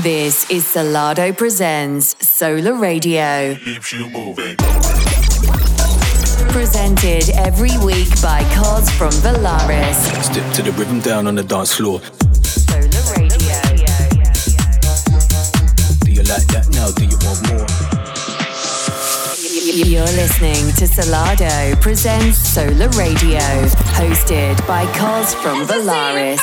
This is Salado Presents Solar Radio. Keeps you moving. Presented every week by Koz from Valaris. Step to the rhythm down on the dance floor. Solar Radio. Do you like that now? Do you want more? You're listening to Salado Presents Solar Radio, hosted by Koz from Valaris.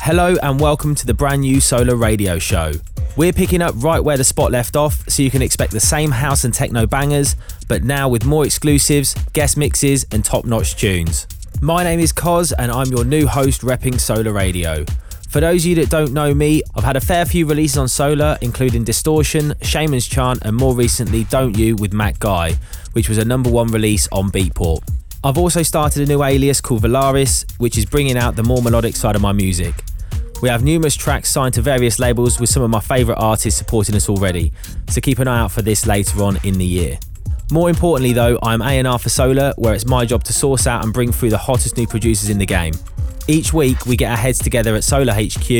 Hello and welcome to the brand new Solar Radio show. We're picking up right where the spot left off, so you can expect the same house and techno bangers, but now with more exclusives, guest mixes and top-notch tunes. My name is Koz and I'm your new host repping Solar Radio. For those of you that don't know me, I've had a fair few releases on Solar, including Distortion, Shaman's Chant and more recently Don't You with Matt Guy, which was a #1 release on Beatport. I've also started a new alias called Valaris, which is bringing out the more melodic side of my music. We have numerous tracks signed to various labels with some of my favourite artists supporting us already, so keep an eye out for this later on in the year. More importantly though, I'm A&R for Solar, where it's my job to source out and bring through the hottest new producers in the game. Each week we get our heads together at Solar HQ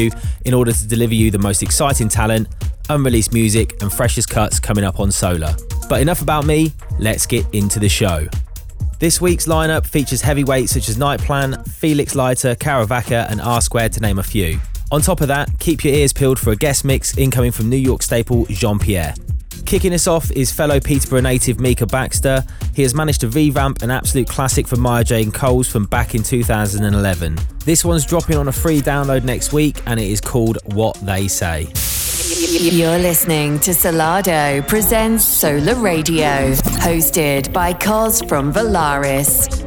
in order to deliver you the most exciting talent, unreleased music and freshest cuts coming up on Solar. But enough about me, let's get into the show. This week's lineup features heavyweights such as Nightplan, Felix Leiter, Caravacca and R-Squared to name a few. On top of that, keep your ears peeled for a guest mix incoming from New York staple Jean-Pierre. Kicking us off is fellow Peterborough native Mika Baxter. He has managed to revamp an absolute classic for Maya Jane Coles from back in 2011. This one's dropping on a free download next week and it is called What They Say. You're listening to Salado Presents Solar Radio, hosted by Koz from Valaris.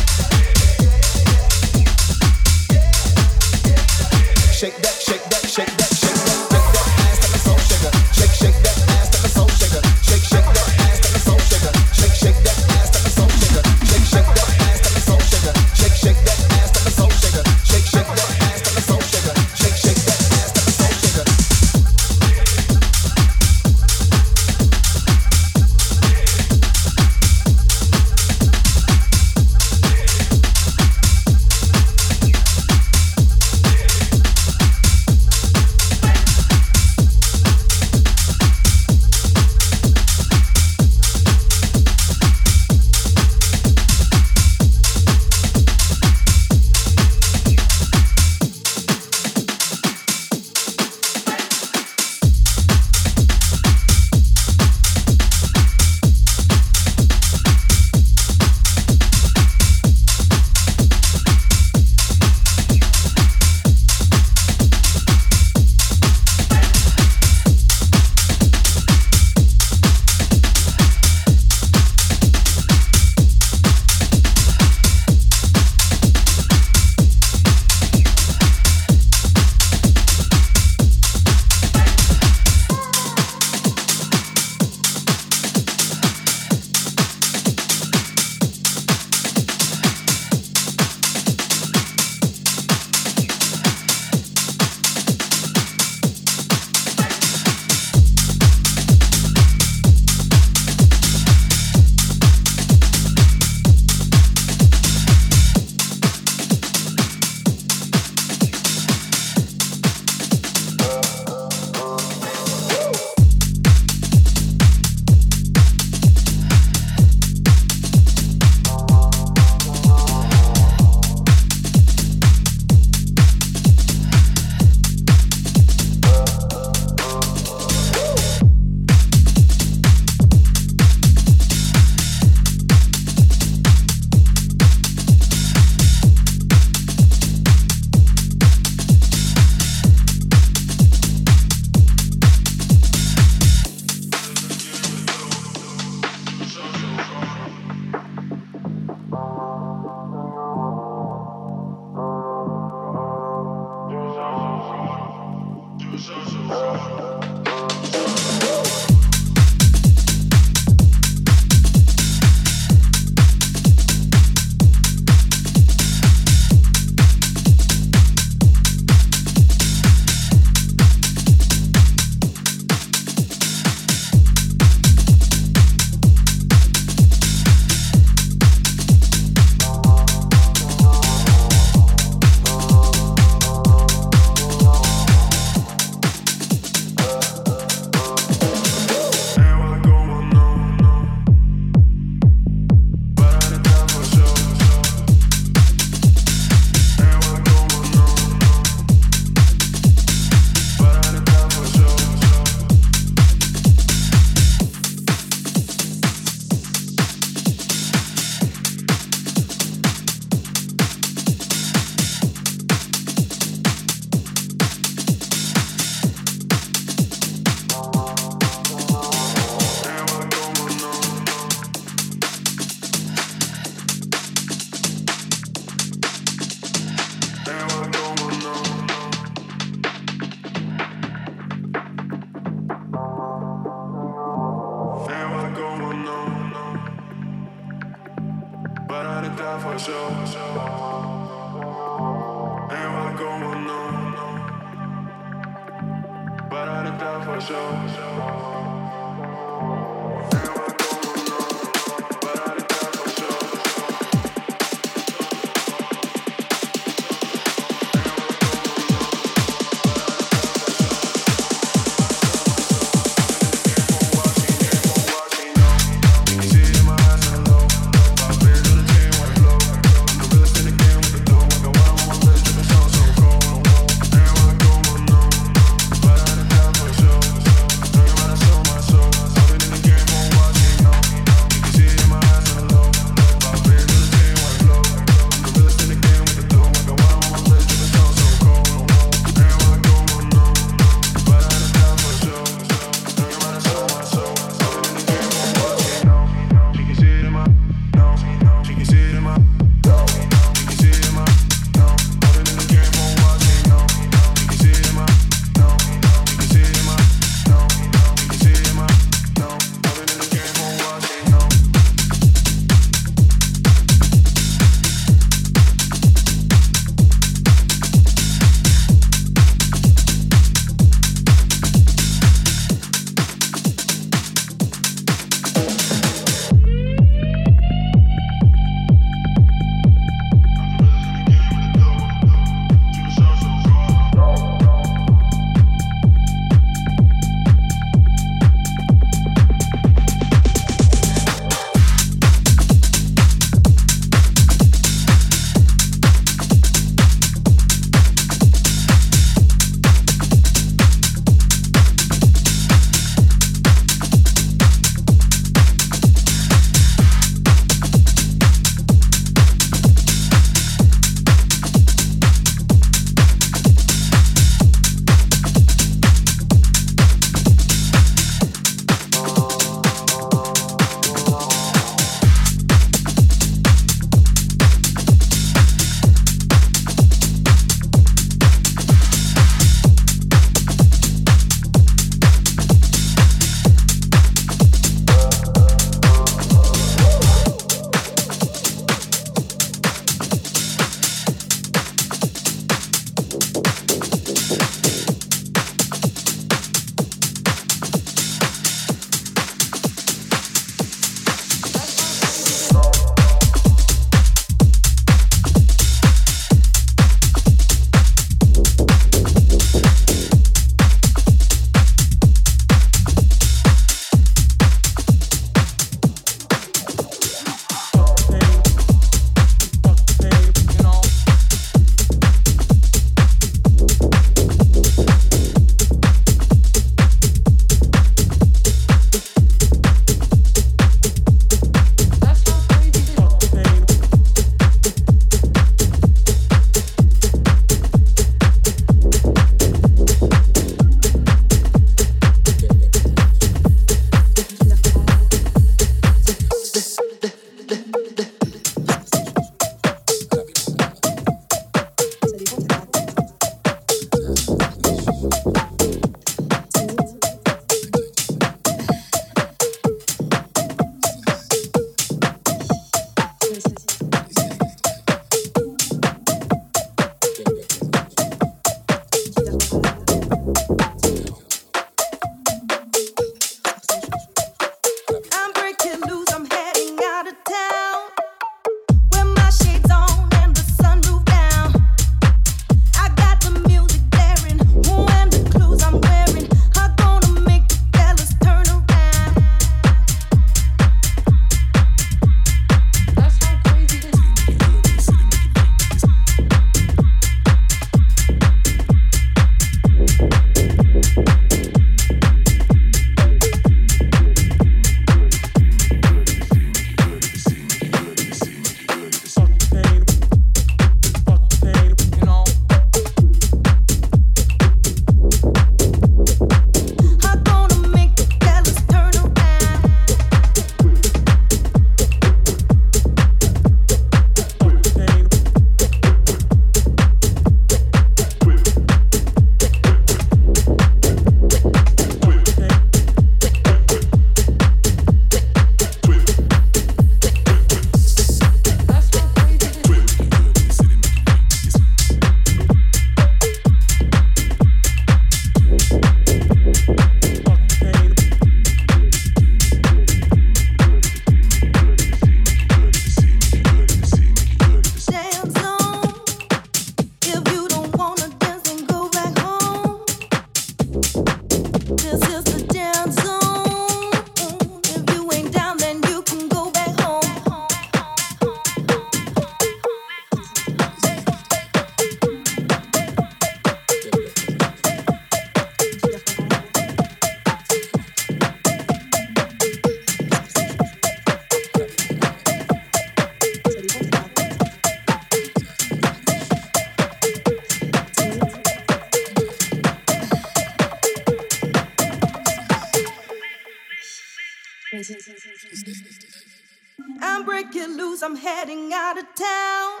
I'm breaking loose, I'm heading out of town.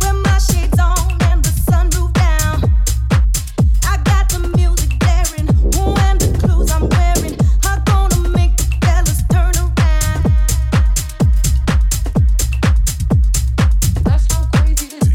With my shades on and the sun moved down. I got the music blaring, who and the clues I'm wearing. I'm gonna make the fellas turn around. That's how crazy this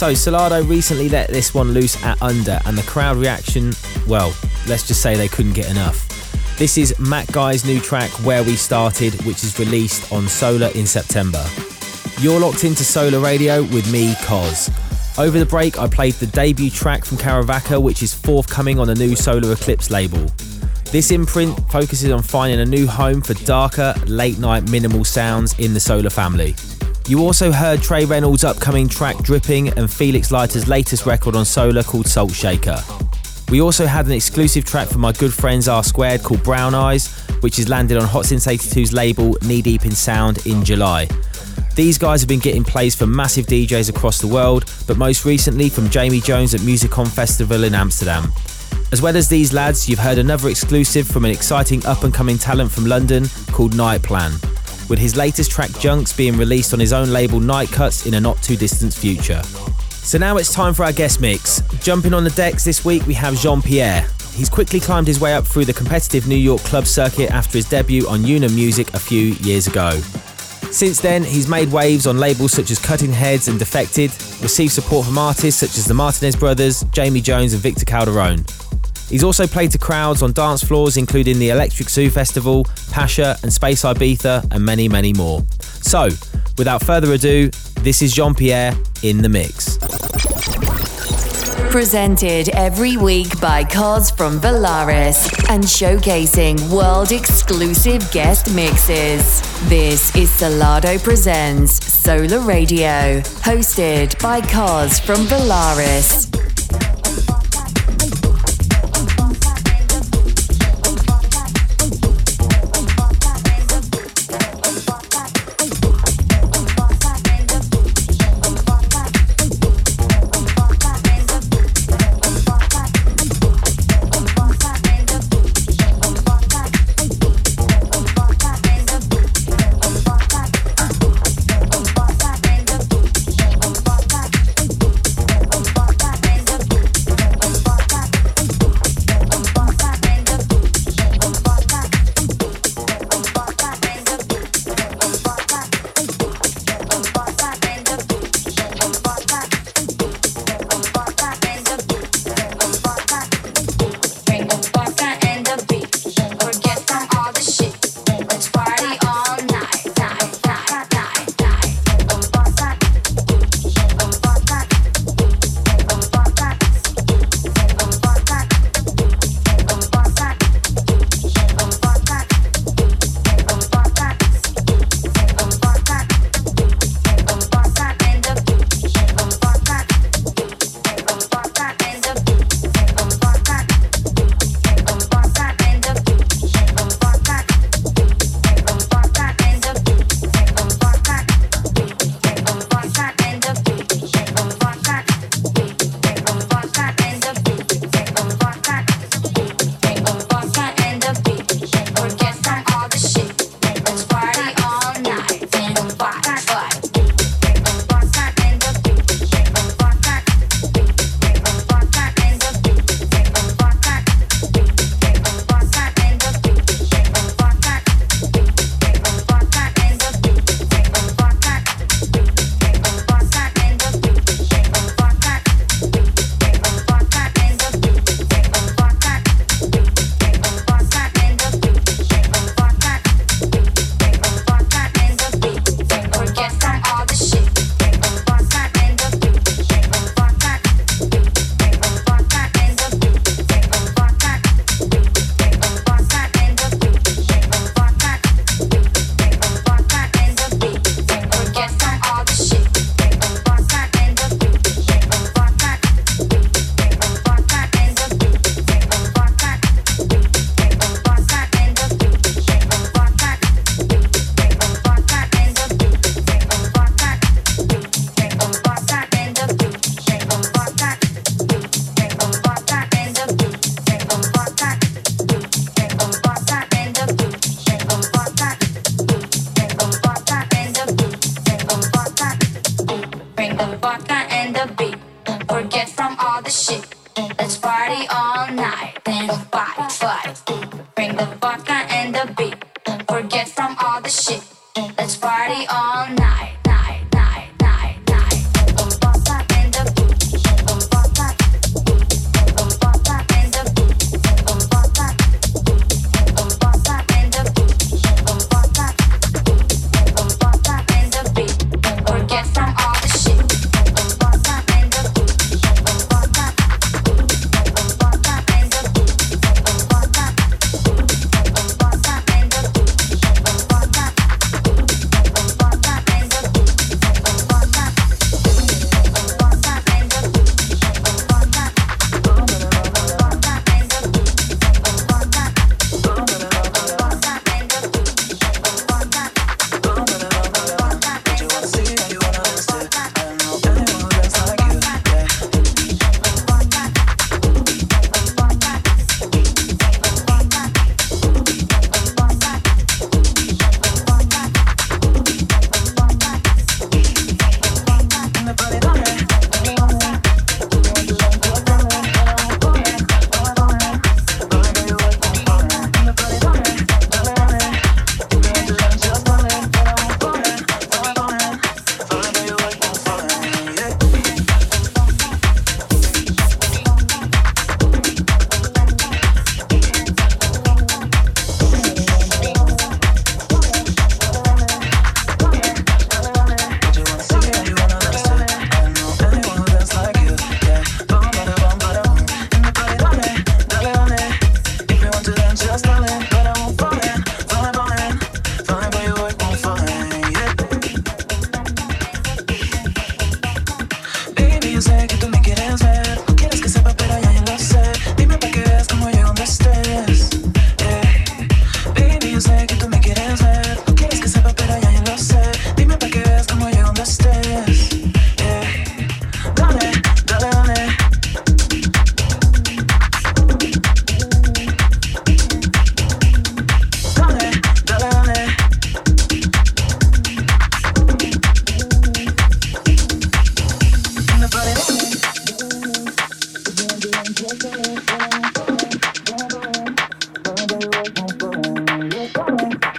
So Salado recently let this one loose at Under, and the crowd reaction, well, let's just say they couldn't get enough. This is Matt Guy's new track, Where We Started, which is released on Solar in September. You're locked into Solar Radio with me, Koz. Over the break, I played the debut track from Caravacca, which is forthcoming on the new Solar Eclipse label. This imprint focuses on finding a new home for darker, late-night minimal sounds in the Solar family. You also heard Trey Reynolds' upcoming track Dripping and Felix Leiter's latest record on Solar called Salt Shaker. We also had an exclusive track from my good friends R-Squared called Brown Eyes, which is landed on Hot Since 82's label Knee Deep in Sound in July. These guys have been getting plays from massive DJs across the world, but most recently from Jamie Jones at Music On Festival in Amsterdam. As well as these lads, you've heard another exclusive from an exciting up-and-coming talent from London called Nightplan, with his latest track Junks being released on his own label Night Cuts in a not-too-distant future. So now it's time for our guest mix. Jumping on the decks this week, we have Jean-Pierre. He's quickly climbed his way up through the competitive New York club circuit after his debut on Una Music a few years ago. Since then, he's made waves on labels such as Cutting Heads and Defected, received support from artists such as the Martinez Brothers, Jamie Jones and Victor Calderone. He's also played to crowds on dance floors including the Electric Zoo Festival, Pasha and Space Ibiza and many, many more. So, without further ado, this is Jean-Pierre in the mix. Presented every week by Koz from Valaris and showcasing world-exclusive guest mixes. This is Salado Presents Solar Radio, hosted by Koz from Valaris.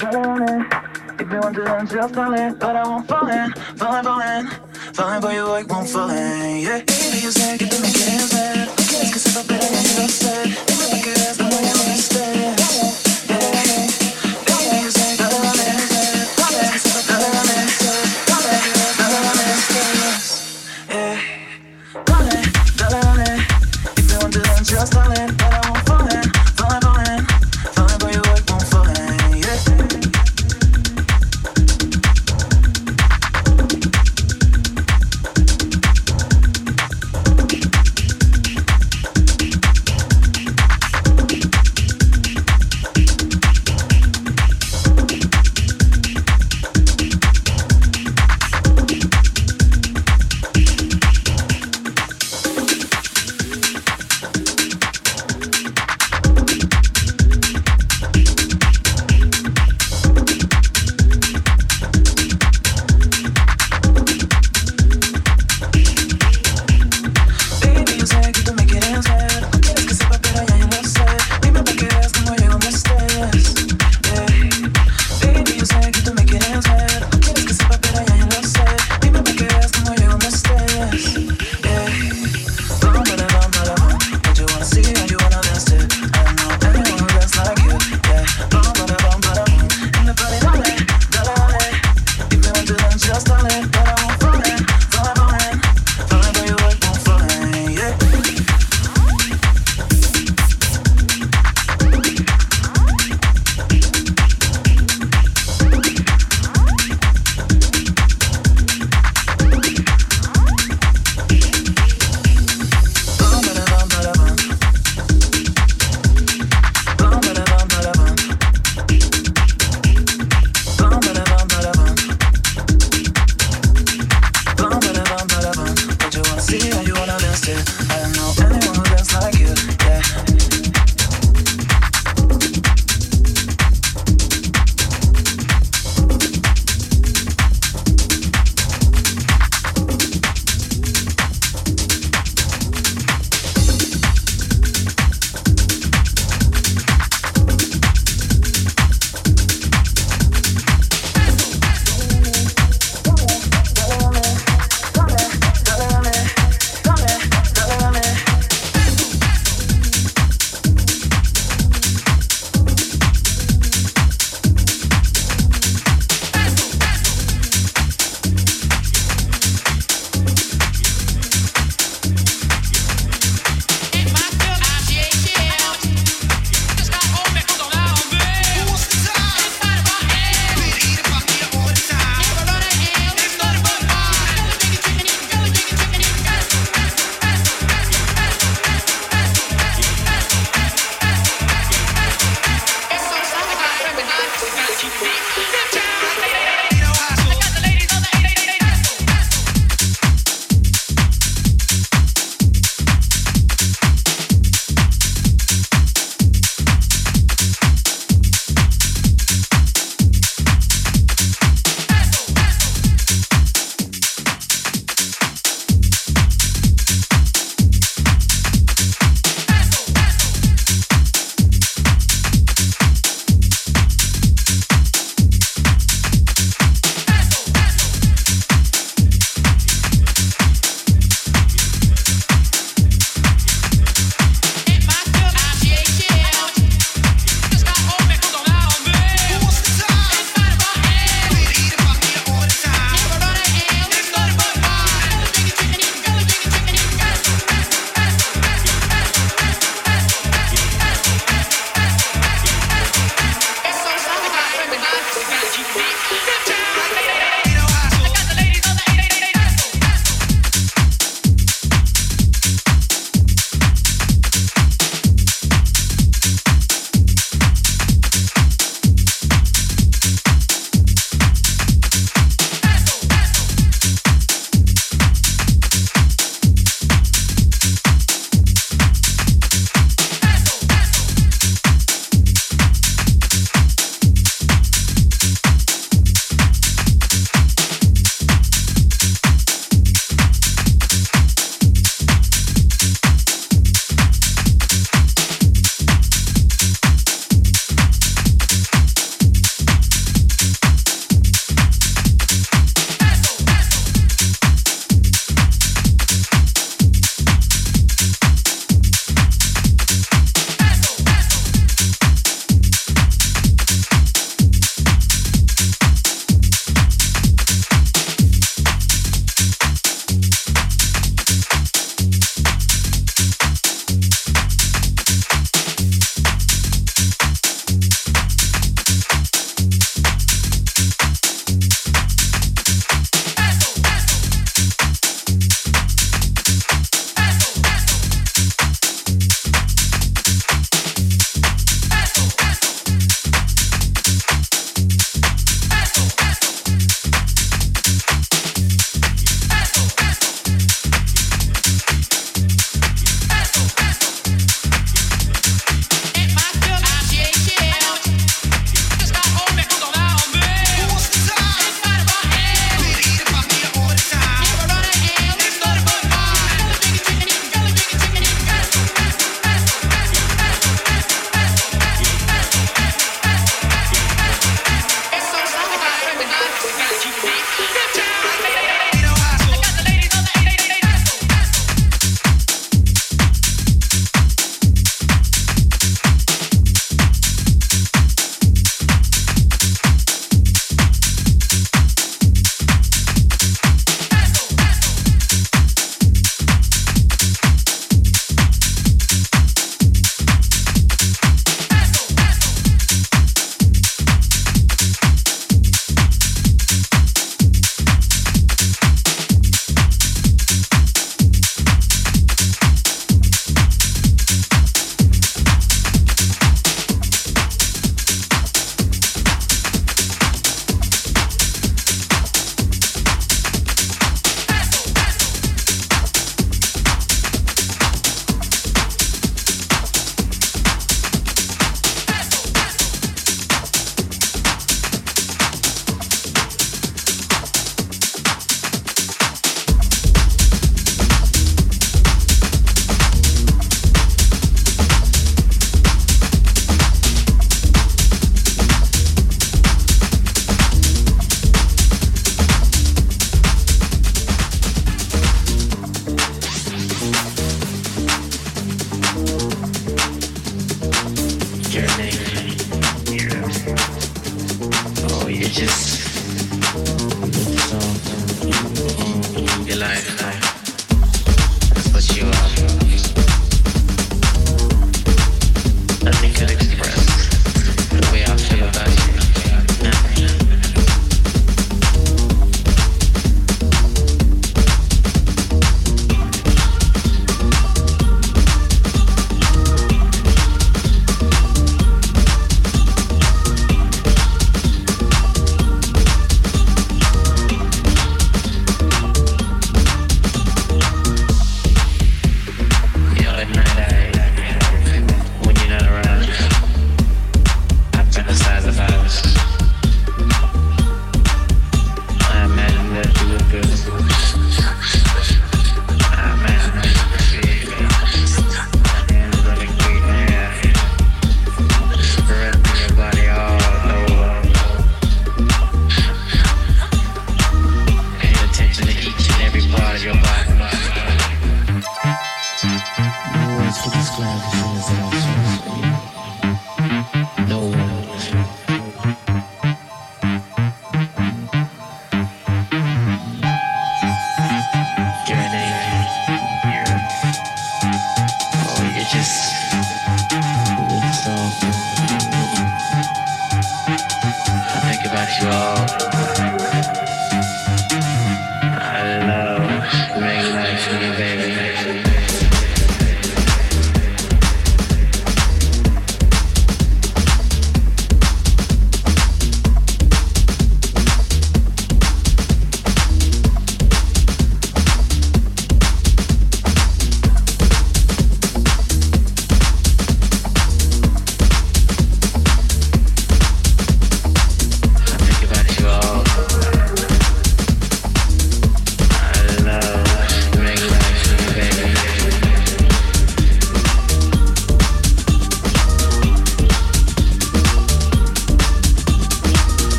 Falling, ik ben want to zelf falling, but I won't fall in. Falling, falling, falling for you, ik won't fall in. Yeah, baby, you said you make it hands red. I guess 'cause if I better than you upset, if I make it as the way I want to stay.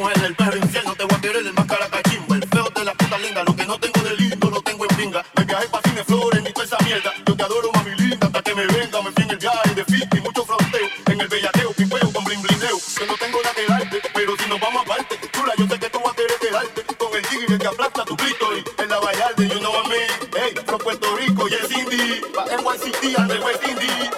mujer del perro infierno, te voy a tirar el más cara cachimba, el feo de la puta linda, lo que no tengo de lindo lo tengo en pinga, me viajé pa' cine flores ni toda esa mierda, yo te adoro mami linda, hasta que me venga, me fui en el viaje de fit y mucho fronteo, en el bellateo, pipeo con blin blineo, yo no tengo nada que darte, pero si nos vamos aparte, chula yo sé que tú vas a querer quedarte, con el tigre que aplasta tu clítoris, en la Vallarde, you know I mean, hey, from Puerto Rico, yes indeed, pa' NYCT and the West Indies.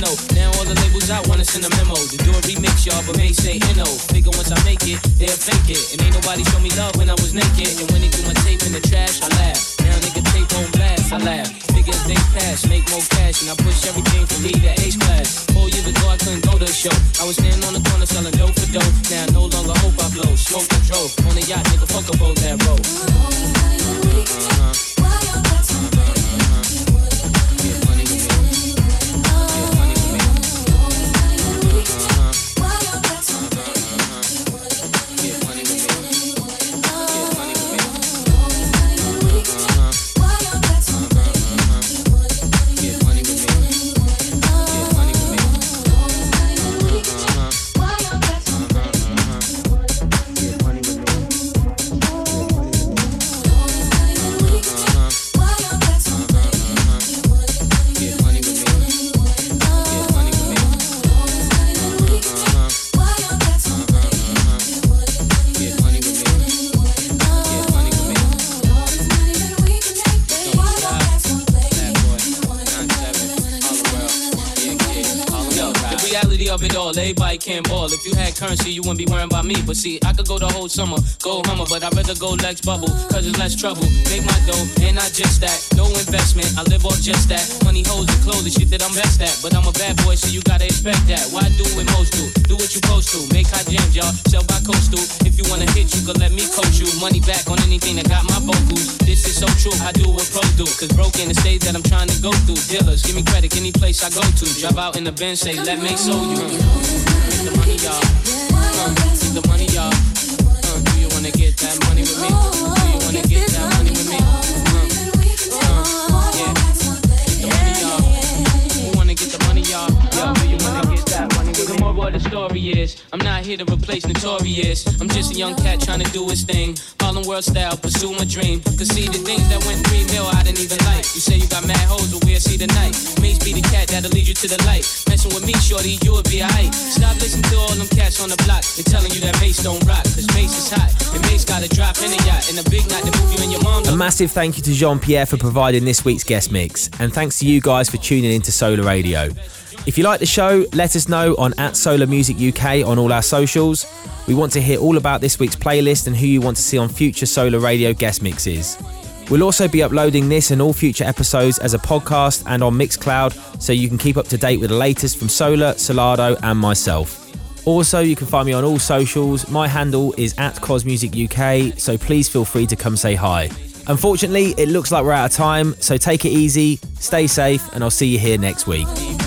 Nintendo. Now all the labels I want to send a memo to do a remix, y'all, but may say no. Figure once I make it, they'll fake it. And ain't nobody show me love when I was naked. And when they threw my tape in the trash, I laugh. Now nigga tape on blast, I laugh. Niggas they pass, make more cash, and I push everything from me to H class. 4 years ago I couldn't go to a show. I was standing on the corner selling dope for dope. Now I no longer hope I blow. Smoke control on the yacht, nigga fuck up on that road. Everybody can't ball. If you had currency, you wouldn't be worrying about me. But see, I could go the whole summer, go Hummer, but I'd rather go Lex Bubble, cause it's less trouble. Make my dough, and not just that. No investment, I live off just that. Money, hoes, and clothes, the shit that I'm best at. But I'm a bad boy, so you gotta expect that. Why do what most do? Do what you supposed to. Make hot jams, y'all, sell by coastal. If you wanna hit, you can let me coach you. Money back on anything that got my vocals. This is so true, I do what pros do. Cause broke in the stage that I'm trying to go through. Dealers, give me credit any place I go to. Drive out in the Benz, say, let me sold you. Get the money, y'all. Get the money, y'all. Do you wanna get that money with me? Do you wanna get that money with me? Yeah. Get the money, y'all. Who wanna get the money, y'all? Yo, do you wanna get that money with me? The moral of the story is, I'm not here to replace Notorious. I'm just a young cat trying to do his thing. Harlem world style, pursue my dream. Cause see the things that went 3 mil, I didn't even like. You say you got mad hoes, but we'll see the night. Mace be the cat that'll lead you to the light. Messing with me, shorty, you'll be alright. Stop listening to all them cats on the block. They're telling you that Mace don't rock, cause Mace is hot. And Mace got a drop in a yacht. And a big night to move you and your mom. A massive thank you to Jean-Pierre for providing this week's guest mix. And thanks to you guys for tuning into Solar Radio. If you like the show, let us know on @SolarMusicUK on all our socials. We want to hear all about this week's playlist and who you want to see on future Solar Radio guest mixes. We'll also be uploading this and all future episodes as a podcast and on Mixcloud, so you can keep up to date with the latest from Solar, Salado and myself. Also, you can find me on all socials. My handle is @CozMusicUK, so please feel free to come say hi. Unfortunately, it looks like we're out of time, so take it easy, stay safe, and I'll see you here next week.